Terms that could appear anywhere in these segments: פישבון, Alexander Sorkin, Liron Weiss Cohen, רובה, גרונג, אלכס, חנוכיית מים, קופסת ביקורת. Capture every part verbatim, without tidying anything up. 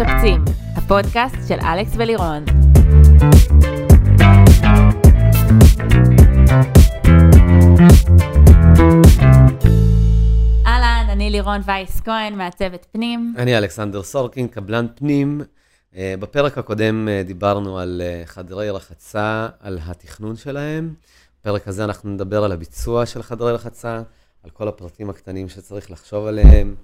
משפצים, הפודקאסט של אלכס ולירון. אהלן, אני לירון וייס כהן, מעצבת פנים. אני אלכסנדר סורקין, קבלן פנים. בפרק הקודם דיברנו על חדרי רחצה, על התכנון שלהם. בפרק הזה אנחנו נדבר על הביצוע של חדרי רחצה, על כל הפרטים הקטנים שצריך לחשוב עליהם.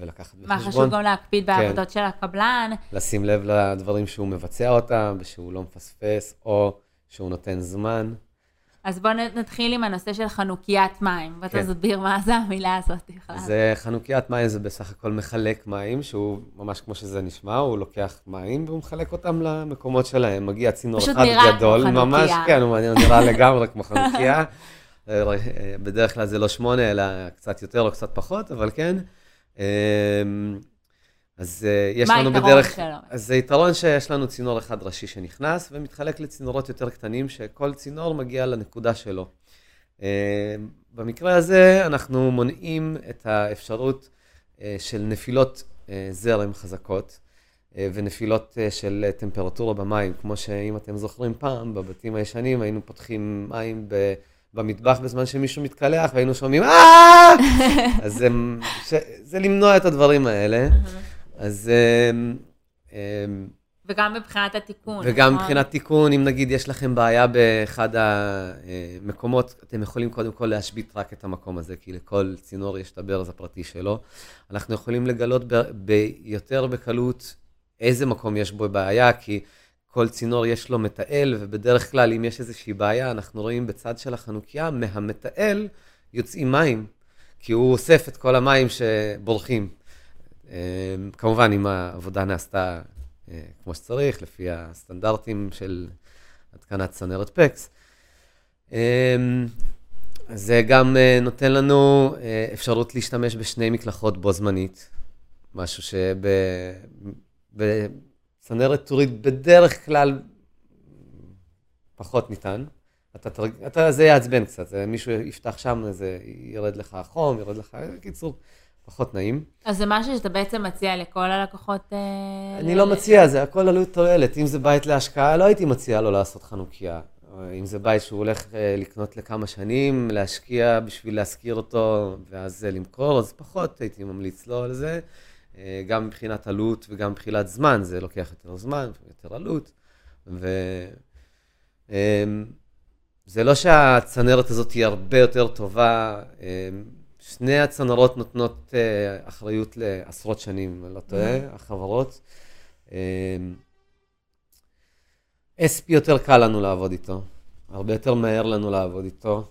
ולקחת בחשבון. מה חשוב גם להקפיד בעבודות של הקבלן. לשים לב לדברים שהוא מבצע אותם, ושהוא לא מפספס, או שהוא נותן זמן. אז בואו נתחיל עם הנושא של חנוכיית מים. ואתה תסביר מה זה המילה הזאת. חנוכיית מים זה בסך הכל מחלק מים, שהוא ממש כמו שזה נשמע, הוא לוקח מים והוא מחלק אותם למקומות שלהם. מגיע צינור אחד גדול. ממש כן, הוא נראה לגמרי כמו חנוכיה. בדרך כלל זה לא שמונה, אלא קצת יותר או קצת פחות, אבל כן. אז יש לנו בדרך שלו? אז היתרון שיש לנו צינור אחד ראשי שנכנס ומתחלק לצינורות יותר קטנים שכל צינור מגיע לנקודה שלו. במקרה הזה אנחנו מונעים את האפשרות של נפילות זרם חזקות ונפילות של טמפרטורה במים, כמו שאם אתם זוכרים פעם בבתים הישנים היינו פותחים מים ב במטבח בזמן שמישהו מתקלח, והיינו שומעים, אההההה! אז זה למנוע את הדברים האלה. אז... וגם מבחינת התיקון. וגם מבחינת תיקון, אם נגיד יש לכם בעיה באחד המקומות, אתם יכולים קודם כל להשבית רק את המקום הזה, כי לכל צינור יש את הברז הפרטי שלו. אנחנו יכולים לגלות ביותר בקלות איזה מקום יש בו בעיה, כי... כל צינור יש לו מתעל, ובדרך כלל אם יש איזושהי בעיה, אנחנו רואים בצד של החנוכיה, מהמתעל יוצאים מים, כי הוא אוסף את כל המים שבורחים. כמובן, אם העבודה נעשתה כמו שצריך, לפי הסטנדרטים של התקנת צנרת פקס, זה גם נותן לנו אפשרות להשתמש בשני מקלחות בו זמנית, משהו שב... ב... צנרת טורית בדרך כלל פחות ניתן. אתה תרג... אתה... זה יעצבן קצת, מישהו יפתח שם, זה ירד לך החום, ירד לך, קיצור, פחות נעים. אז זה משהו שאתה בעצם מציע לכל הלקוחות? אני ל... לא מציע, זה הכל עלות תועלת. אם זה בית להשקעה, לא הייתי מציע לו לעשות חנוכיה. אם זה בית שהוא הולך לקנות לכמה שנים, להשקיע בשביל להשכיר אותו, ואז למכור, אז פחות הייתי ממליץ לו על זה. גם מבחינת עלות וגם מבחינת זמן, זה לוקח יותר זמן, יותר עלות, וזה לא שהצנרת הזאת היא הרבה יותר טובה, שני הצנרות נותנות אחריות לעשרות שנים, לא טועה, החברות. אס פי יותר קל לנו לעבוד איתו, הרבה יותר מהר לנו לעבוד איתו,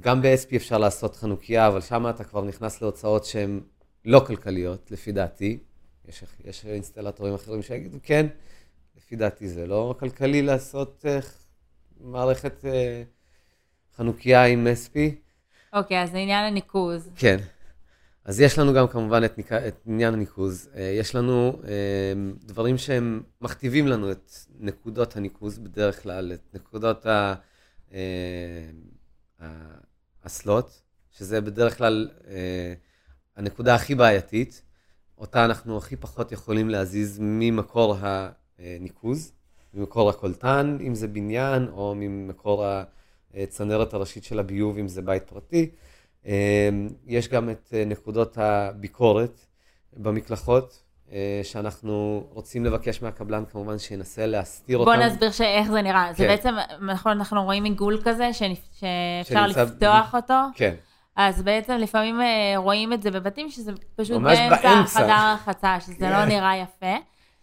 גם ב-אס פי אפשר לעשות חנוכיה, אבל שם אתה כבר נכנס להוצאות שהן לא כלכליות, לפי דעתי, יש, יש אינסטלטורים אחרים שיגידו, כן, לפי דעתי זה לא כלכלי לעשות uh, מערכת uh, חנוכיה עם אס פי. אוקיי, okay, אז עניין הניקוז. כן, אז יש לנו גם כמובן את, ניק... את עניין הניקוז. Uh, יש לנו uh, דברים שהם מכתיבים לנו את נקודות הניקוז בדרך כלל, את נקודות ה... Uh, הסלוט, שזה בדרך כלל... Uh, הנקודה הכי בעייתית, אותה אנחנו הכי פחות יכולים להזיז ממקור הניקוז, ממקור הקולטן, אם זה בניין, או ממקור הצנרת הראשית של הביוב, אם זה בית פרטי. יש גם את נקודות הביקורת במקלחות, שאנחנו רוצים לבקש מהקבלן, כמובן שינסה להסתיר אותם. בוא נסביר שאיך זה נראה. זה בעצם, אנחנו רואים עיגול כזה, שאפשר לפתוח אותו. כן. אז בעצם לפעמים רואים את זה בבתים, שזה פשוט באמצע חדר הרחצה, שזה yeah. לא נראה יפה.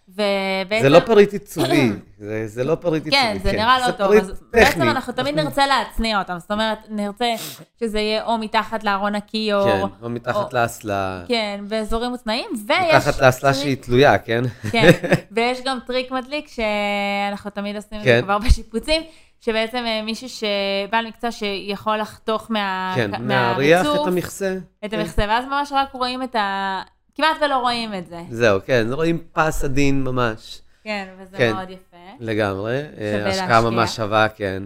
ובעצם... זה לא פריט עיצובי, זה, זה לא פריט עיצובי. כן, זה כן. נראה לא זה טוב. אז בעצם אנחנו תמיד נרצה להצניע אותם, זאת אומרת, נרצה שזה יהיה או מתחת לארון הכיור. כן, או מתחת או... לאסלה. כן, באזורים מוצנעים, ויש... מתחת לאסלה שהיא תלויה, כן? כן, ויש גם טריק מדליק שאנחנו תמיד עושים כן. את זה כבר בשיפוצים. שבעצם מישהו שבעל מקצוע שיכול לחתוך מה... כן, מהריח את המכסה. את המכסה, ואז ממש רק רואים את ה... כמעט ולא רואים את זה. זהו, כן, רואים פס עדין ממש. כן, וזה מאוד יפה. לגמרי. השקעה ממש שווה, כן.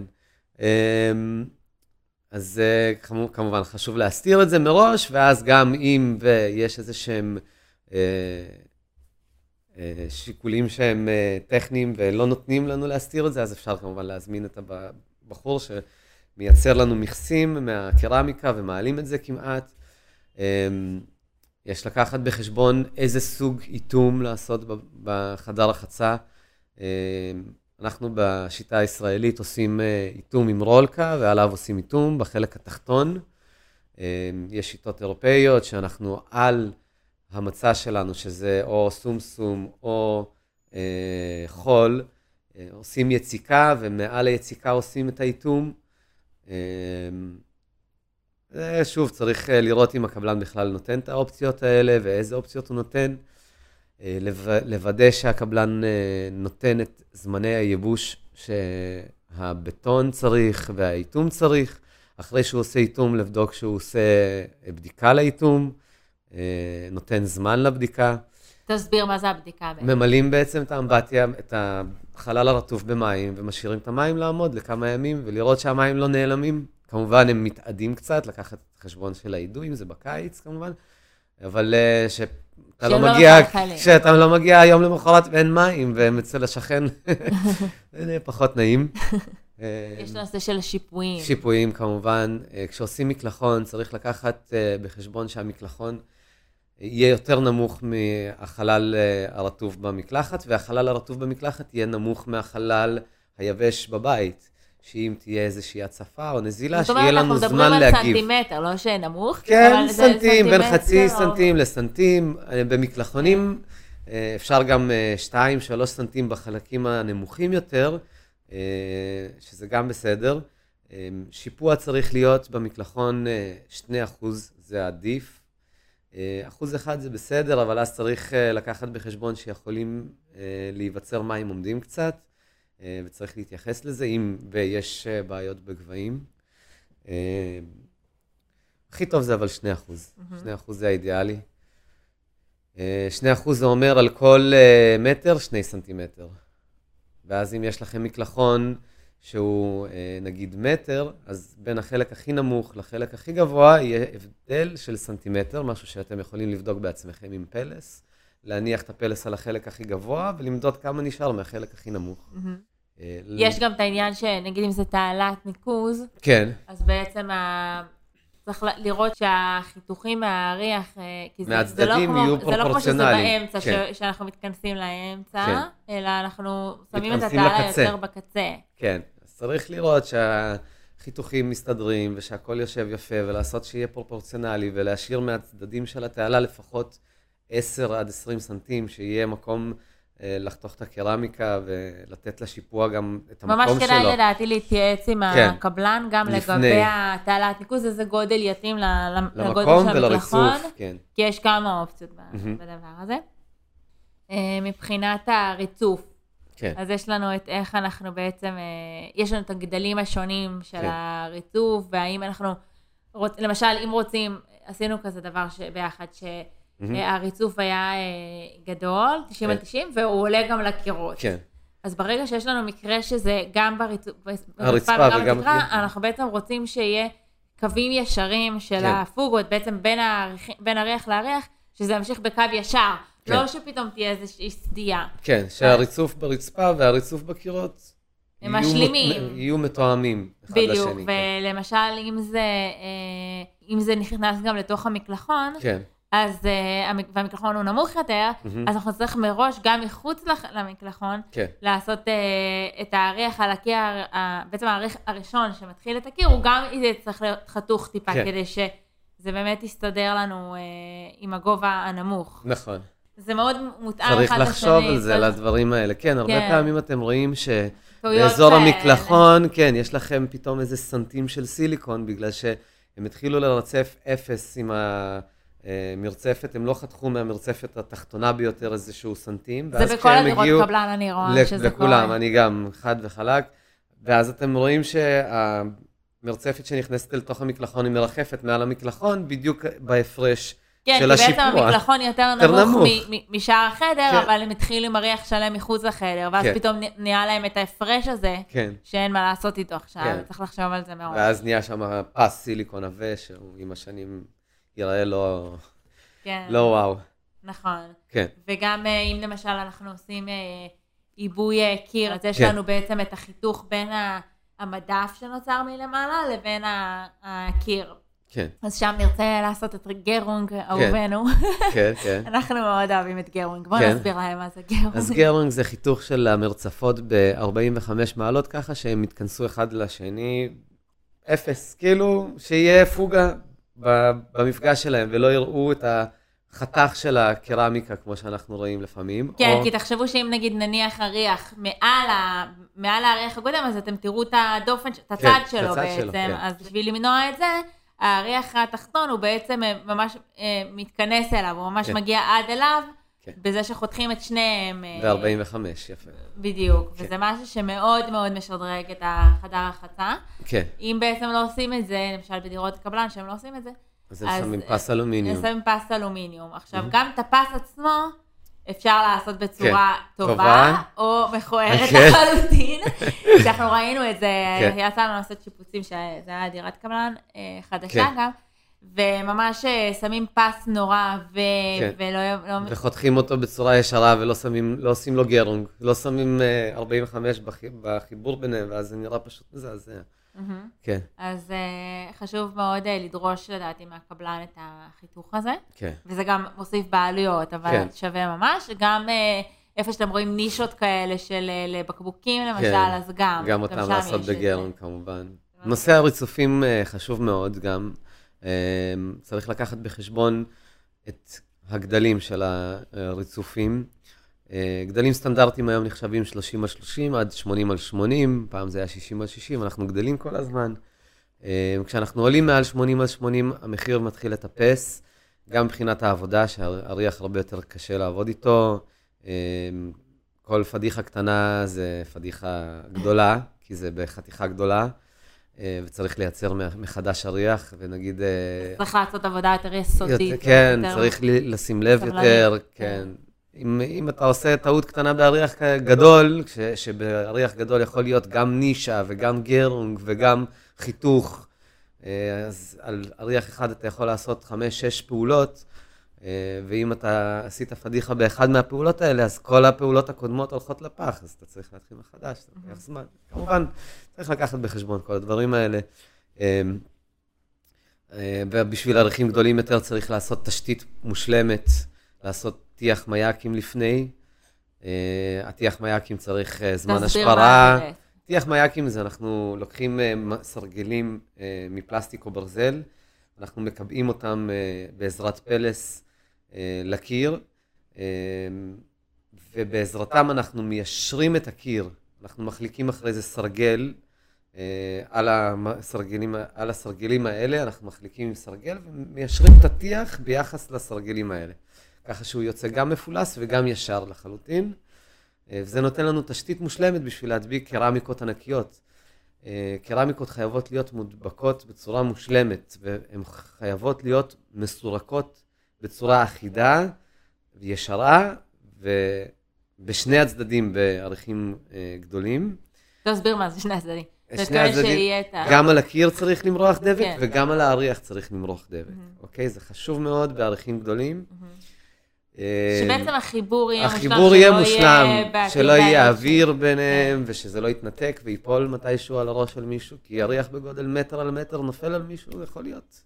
אז כמובן חשוב להסתיר את זה מראש, ואז גם אם יש איזה שהם שיקולים שהם טכניים ולא נותנים לנו להסתיר את זה, אז אפשר כמובן להזמין את הבחור שמייצר לנו מכסים מהקרמיקה ומעלים את זה כמעט. יש לקחת בחשבון איזה סוג איתום לעשות בחדר החצה. אנחנו בשיטה הישראלית עושים איתום עם רולקה, ועליו עושים איתום בחלק התחתון. יש שיטות אירופאיות שאנחנו על המצע שלנו, שזה או סומסום או אה, חול, אה, עושים יציקה, ומעל היציקה עושים את האיתום. אה, שוב, צריך לראות אם הקבלן בכלל נותן את האופציות האלה, ואיזה אופציות הוא נותן. אה, לוודא שהקבלן אה, נותן את זמני הייבוש שהבטון צריך והאיתום צריך. אחרי שהוא עושה איתום, לבדוק שהוא עושה בדיקה לאיתום, נותן זמן לבדיקה. תסביר מה זה הבדיקה בעצם. ממלאים בעצם את האמבטיה, את החלל הרטוף במים, ומשאירים את המים לעמוד לכמה ימים, ולראות שהמים לא נעלמים. כמובן הם מתעדים קצת, לקחת חשבון של העידויים, זה בקיץ כמובן, אבל שאתה לא מגיע, כשאתה לא מגיע היום למחרת ואין מים, והם אצל השכן, זה פחות נעים. יש נושא של שיפויים. שיפויים, כמובן. כשעושים מקלחון, צריך לקחת בחשבון שהמקלחון יהיה יותר נמוך מהחלל הרטוב במקלחת, והחלל הרטוב במקלחת יהיה נמוך מהחלל היבש בבית, שאם תהיה איזושהי הצפה או נזילה, שיהיה לנו זמן להגיב. זאת אומרת, אנחנו מדברים על סנטימטר, לא שנמוך? כן, סנטים, בין חצי סנטים לסנטים. במקלחונים אפשר גם שתיים, שלוש סנטים בחלקים הנמוכים יותר, שזה גם בסדר. שיפוע צריך להיות במקלחון שני אחוז, זה עדיף. אחוז אחד זה בסדר, אבל אז צריך לקחת בחשבון שיכולים להיווצר מים עומדים קצת, וצריך להתייחס לזה, אם ויש בעיות בגבעים. הכי טוב זה אבל שני אחוז. שני אחוז זה האידיאלי. שני אחוז זה אומר על כל מטר, שני סנטימטר. ואז אם יש לכם מקלחון שהוא נגיד מטר, אז בין החלק הכי נמוך לחלק הכי גבוה יהיה הבדל של סנטימטר, משהו שאתם יכולים לבדוק בעצמכם עם פלס, להניח את הפלס על החלק הכי גבוה ולמדוד כמה נשאר מהחלק הכי נמוך. יש גם את העניין שנגיד אם זה תעלת ניקוז, אז בעצם צריך לראות שהחיתוכים מהריח, כי זה לא כמו שזה באמצע, שאנחנו מתכנסים לאמצע, אלא אנחנו שמים את התעלה יותר בקצה. כן, אז צריך לראות שהחיתוכים מסתדרים, ושהכל יושב יפה, ולעשות שיהיה פרופורציונלי, ולהשאיר מהצדדים של התעלה לפחות עשר עד עשרים סנטים, שיהיה מקום לחתוך את הקרמיקה ולתת לשיפוע גם את המקום שלו. ממש כדאי לדעתי להתייעץ עם הקבלן, גם לגבי התעלת ניקוז, איזה גודל יתאים לגודל של המקלחון, כי יש כמה אופציות בדבר הזה. מבחינת הריצוף, אז יש לנו את איך אנחנו בעצם, יש לנו את הגדלים השונים של הריצוף, והאם אנחנו, למשל אם רוצים, עשינו כזה דבר ביחד ש... הריצוף היה גדול, תשעים על תשעים, והוא עולה גם לקירות. כן. אז ברגע שיש לנו מקרה שזה גם בריצוף, הרצפה וגם התקרה, אנחנו בעצם רוצים שיהיה קווים ישרים של הפוגות, בעצם בין הריח להריח, שזה ימשיך בקו ישר, לא שפתאום תהיה איזושהי סדייה. כן, שהריצוף ברצפה והריצוף בקירות יהיו מתואמים אחד לשני. בדיוק, ולמשל אם זה נכנס גם לתוך המקלחון, אז והמקלחון הוא נמוך יותר, אז אנחנו צריך מראש, גם מחוץ למקלחון, לעשות את הריח על הקיר, בעצם הריח הראשון שמתחיל את הקיר, הוא גם צריך להיות חתוך טיפה, כדי שזה באמת יסתדר לנו עם הגובה הנמוך. נכון. זה מאוד מותאם אחד לשני. צריך לחשוב על זה, על הדברים האלה. כן, הרבה פעמים אתם רואים שבאזור המקלחון, כן, יש לכם פתאום איזה סנטים של סיליקון, בגלל שהם התחילו לרצף אפס עם ה... מרצפת, הם לא חתכו מהמרצפת התחתונה ביותר איזשהו סנטים. זה בכל הדירות קבלן, אני רואה שזה קורה. לכולם, אני גם חד וחלק. ואז אתם רואים שהמרצפת שנכנסת לתוך המקלחון היא מרחפת מעל המקלחון, בדיוק בהפרש של השיפוע. כן, כי בעצם המקלחון יותר נמוך משאר החדר, אבל הם התחילו עם הריח שלהם מחוץ לחדר, ואז פתאום נהיה להם את ההפרש הזה, שאין מה לעשות איתו עכשיו, צריך לחשוב על זה מאוד. ואז נהיה שם פס סיליקון עבה, שהוא עם השנים... יראה לא, כן. לא וואו. נכון. כן. וגם אם למשל אנחנו עושים עיבוי קיר, אז יש לנו בעצם את החיתוך בין המדף שנוצר מלמעלה לבין הקיר. כן. אז שם נרצה לעשות את גרונג אהובנו. כן, כן. אנחנו מאוד אוהבים את גרונג. בואו נסביר להם מה זה גרונג. אז גרונג זה חיתוך של המרצפות ב-ארבעים וחמש מעלות, ככה שהם יתכנסו אחד לשני, אפס, כאילו, שיהיה פוגה במפגש שלהם, ולא יראו את החתך של הקרמיקה, כמו שאנחנו רואים לפעמים. כן, או... כי תחשבו שאם נגיד נניח הריח מעל, ה... מעל הריח הקודם, אז אתם תראו את הדופן, את הצד כן, שלו בעצם. שלו, כן. אז בשביל למנוע את זה, הריח התחתון הוא בעצם ממש אה, מתכנס אליו, הוא ממש כן. מגיע עד אליו, כן. בזה שחותכים את שניהם. ב-ארבעים וחמש, אה, יפה. בדיוק, כן. וזה משהו שמאוד מאוד משדרג את החדר החצה. כן. אם בעצם לא עושים את זה, למשל בדירות קבלן שהם לא עושים את זה, אז הם שמים פס אלומיניום. הם שמים פס אלומיניום. עכשיו, גם את הפס עצמו אפשר לעשות בצורה טובה או מכוערת לחלוטין. אנחנו ראינו את זה, יצא לנו לעשות שיפוצים, שזה היה דירת קבלן חדשה גם, וממש שמים פס נורא ולא... וחותכים אותו בצורה ישרה ולא עושים לו גרונג, לא שמים ארבעים וחמש בחיבור ביניהם, ואז זה נראה פשוט מזעזע. כן. אז חשוב מאוד לדרוש לדעתי מהקבלן את החיתוך הזה, וזה גם מוסיף בעלויות, אבל שווה ממש, גם איפה שאתם רואים נישות כאלה של בקבוקים למשל, אז גם. גם אותם לעשות בגרון כמובן. נושא הריצופים חשוב מאוד גם, צריך לקחת בחשבון את הגדלים של הריצופים, גדלים סטנדרטיים היום נחשבים שלושים על שלושים עד שמונים על שמונים, פעם זה היה שישים על שישים, אנחנו גדלים כל הזמן. כשאנחנו עולים מעל שמונים על שמונים, המחיר מתחיל לטפס, גם מבחינת העבודה, שהריח הרבה יותר קשה לעבוד איתו. כל פדיחה קטנה זה פדיחה גדולה, כי זה בחתיכה גדולה, וצריך לייצר מחדש הריח, ונגיד... צריך לעשות עבודה יותר יסודית. כן, צריך לשים לב יותר, כן. אם, אם אתה עושה טעות קטנה בהריח גדול, ש, שבהריח גדול יכול להיות גם נישה וגם גרונג וגם חיתוך, אז על הריח אחד אתה יכול לעשות חמש שש פעולות, ואם אתה עשית פדיחה באחד מהפעולות האלה, אז כל הפעולות הקודמות הולכות לפח, אז אתה צריך להתחיל מחדש, אתה צריך זמן. כמובן, צריך לקחת בחשבון כל הדברים האלה. ובשביל ערכים גדולים יותר צריך לעשות תשתית מושלמת, לעשות תיח מייקים לפני, התיח מייקים צריך זמן השפרה. תיח מייקים זה אנחנו לוקחים סרגלים מפלסטיק או ברזל, אנחנו מקבעים אותם בעזרת פלס לקיר, ובעזרתם אנחנו מיישרים את הקיר, אנחנו מחליקים אחרי זה סרגל, על הסרגלים, על הסרגלים האלה, אנחנו מחליקים עם סרגל ומיישרים את התיח ביחס לסרגלים האלה. ככה שהוא יוצא גם מפולס וגם ישר לחלוטין, וזה נותן לנו תשתית מושלמת בשביל להדביק קרמיקות ענקיות. קרמיקות חייבות להיות מודבקות בצורה מושלמת, והן חייבות להיות מסורקות בצורה אחידה וישרה, ובשני הצדדים בעריכים גדולים. תסביר מה זה שני הצדדים. שני הצדדים, גם על הקיר צריך למרוח דבק, וגם על האריח צריך למרוח דבק. אוקיי? זה חשוב מאוד בעריכים גדולים. שבעצם החיבור יהיה מושלם, החיבור יהיה מושלם, שלא יהיה אוויר ביניהם, ושזה לא יתנתק ויפול מתישהו על הראש של מישהו, כי הריח בגודל מטר על מטר נופל על מישהו, יכול להיות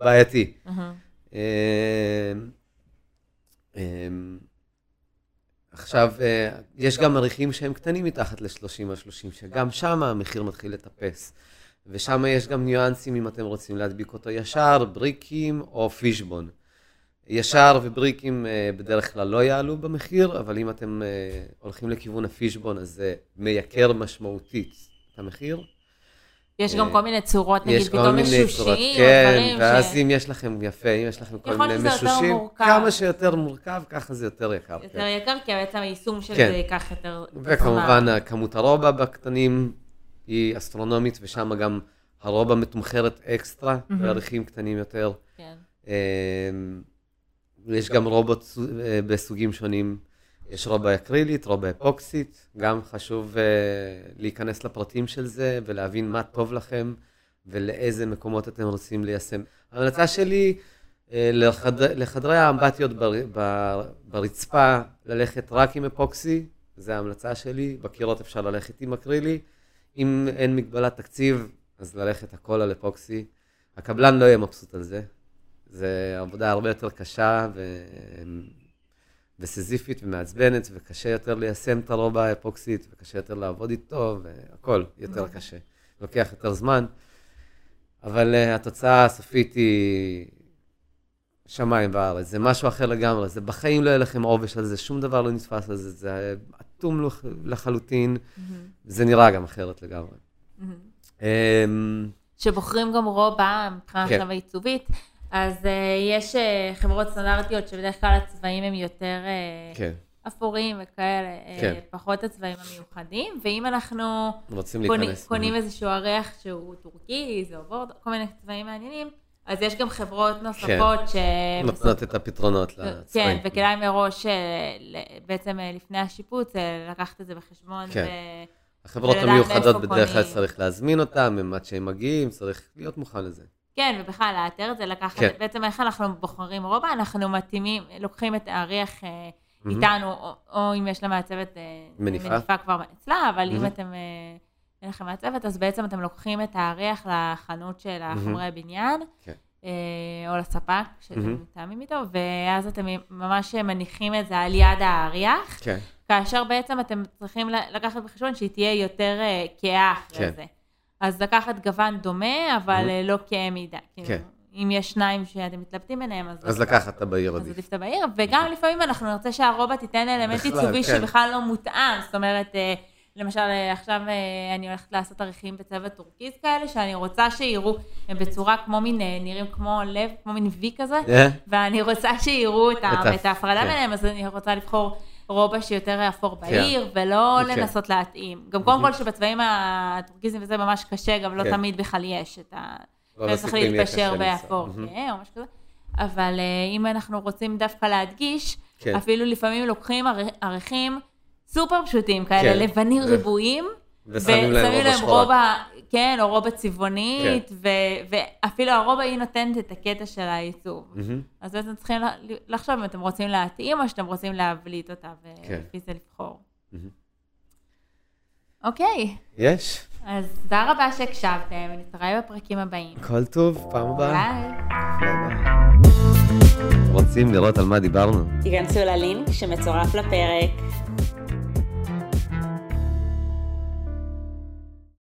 בעייתי. עכשיו, יש גם עריכים שהם קטנים מתחת ל-שלושים על שלושים, שגם שם המחיר מתחיל לטפס. ושם יש גם ניואנסים אם אתם רוצים להדביק אותו ישר, בריקים או פישבון. ישר ובריקים בדרך כלל לא יעלו במחיר, אבל אם אתם הולכים לכיוון הפישבון, אז זה מייקר משמעותית את המחיר. יש גם כל מיני צורות, נגיד פתאום משושים, כן, ואז אם יש לכם יפה, אם יש לכם כל מיני משושים, כמה שיותר מורכב, ככה זה יותר יקר. יותר יקר, כי בעצם היישום של זה ייקח יותר... וכמובן, כמות הרובה בקטנים היא אסטרונומית, ושם גם הרובה מתומחרת אקסטרה, בעריכים קטנים יותר. יש גם רובוט בסוגים שונים, יש רובה אקרילית, רובה אפוקסית, גם חשוב להיכנס לפרטים של זה ולהבין מה טוב לכם ולאיזה מקומות אתם רוצים ליישם. ההמלצה שלי לחדרי האמבטיות ברצפה ללכת רק עם אפוקסי, זה ההמלצה שלי, בקירות אפשר ללכת עם אקרילי, אם אין מגבלת תקציב, אז ללכת הכל על אפוקסי, הקבלן לא יהיה מבסוט על זה, זה עבודה הרבה יותר קשה וסיזיפית ומעצבנת, וקשה יותר ליישם את הרובה האפוקסית, וקשה יותר לעבוד איתו, והכל יותר קשה, לוקח יותר זמן, אבל התוצאה הסופית היא שמיים בארץ, זה משהו אחר לגמרי, זה בחיים לא יהיה לכם עובש על זה, שום דבר לא נתפס על זה, זה אטום לחלוטין, זה נראה גם אחרת לגמרי. שבוחרים גם רובה, מבחינה עכשיו העיצובית, אז יש חברות סטנדרטיות שבדרך כלל הצבעים הם יותר אפורים וכאלה, פחות הצבעים המיוחדים, ואם אנחנו קונים איזשהו ערך שהוא טורקיז או בורדו, כל מיני צבעים מעניינים, אז יש גם חברות נוספות ש... נותנות את הפתרונות לצבעים. כן, וכדאי מראש בעצם לפני השיפוץ לקחת את זה בחשבון. החברות המיוחדות בדרך כלל צריך להזמין אותם, ממד שהם מגיעים, צריך להיות מוכן לזה. כן, ובכלל לאתר את זה לקחת, בעצם איך אנחנו בוחרים רובה, אנחנו מתאימים, לוקחים את האריח איתנו, או אם יש לה מעצבת מניפה כבר אצלה, אבל אם אתם... אין לכם מעצבת, אז בעצם אתם לוקחים את האריח לחנות של החומרי הבניין, או לספק שאתם מתאמים איתו, ואז אתם ממש מניחים את זה על יד האריח, כאשר בעצם אתם צריכים לקחת בחשבון שהיא תהיה יותר כאה אחרי זה. אז לקחת גוון דומה, אבל לא כאה מידה. אם יש שניים שאתם מתלבטים ביניהם, אז לקחת את הבעיר עדיף. אז עדיף את הבעיר, וגם לפעמים אנחנו נרצה שהרובה תיתן אלמנט עיצובי שבכלל לא מותאם, זאת אומרת... למשל, עכשיו אני הולכת לעשות עריכים בצבע טורקיז כאלה, שאני רוצה שיראו, הם בצורה כמו מין, נראים כמו לב, כמו מין וי כזה, ואני רוצה שיראו את ההפרדה ביניהם, אז אני רוצה לבחור רובה שיותר אפור בעיר, ולא לנסות להתאים. גם קודם כל שבצבעים הטורקיזים וזה ממש קשה, גם לא תמיד בכלל יש את ה... צריך להתפשר באפור, או משהו כזה. אבל אם אנחנו רוצים דווקא להדגיש, אפילו לפעמים לוקחים עריכים, סופר פשוטים כאלה, לבנים ריבועים, ושמים להם רובה, כן, או רובה צבעונית, ואפילו הרובה היא נותנת את הקטע של העיצוב. אז בעצם צריכים לחשוב אם אתם רוצים להתאים, או שאתם רוצים להבליט אותה, ולפי זה לבחור. אוקיי. יש. אז תודה רבה שהקשבתם, ונתראה בפרקים הבאים. כל טוב, פעם הבאה. רוצים לראות על מה דיברנו? תיכנסו ללינק שמצורף לפרק.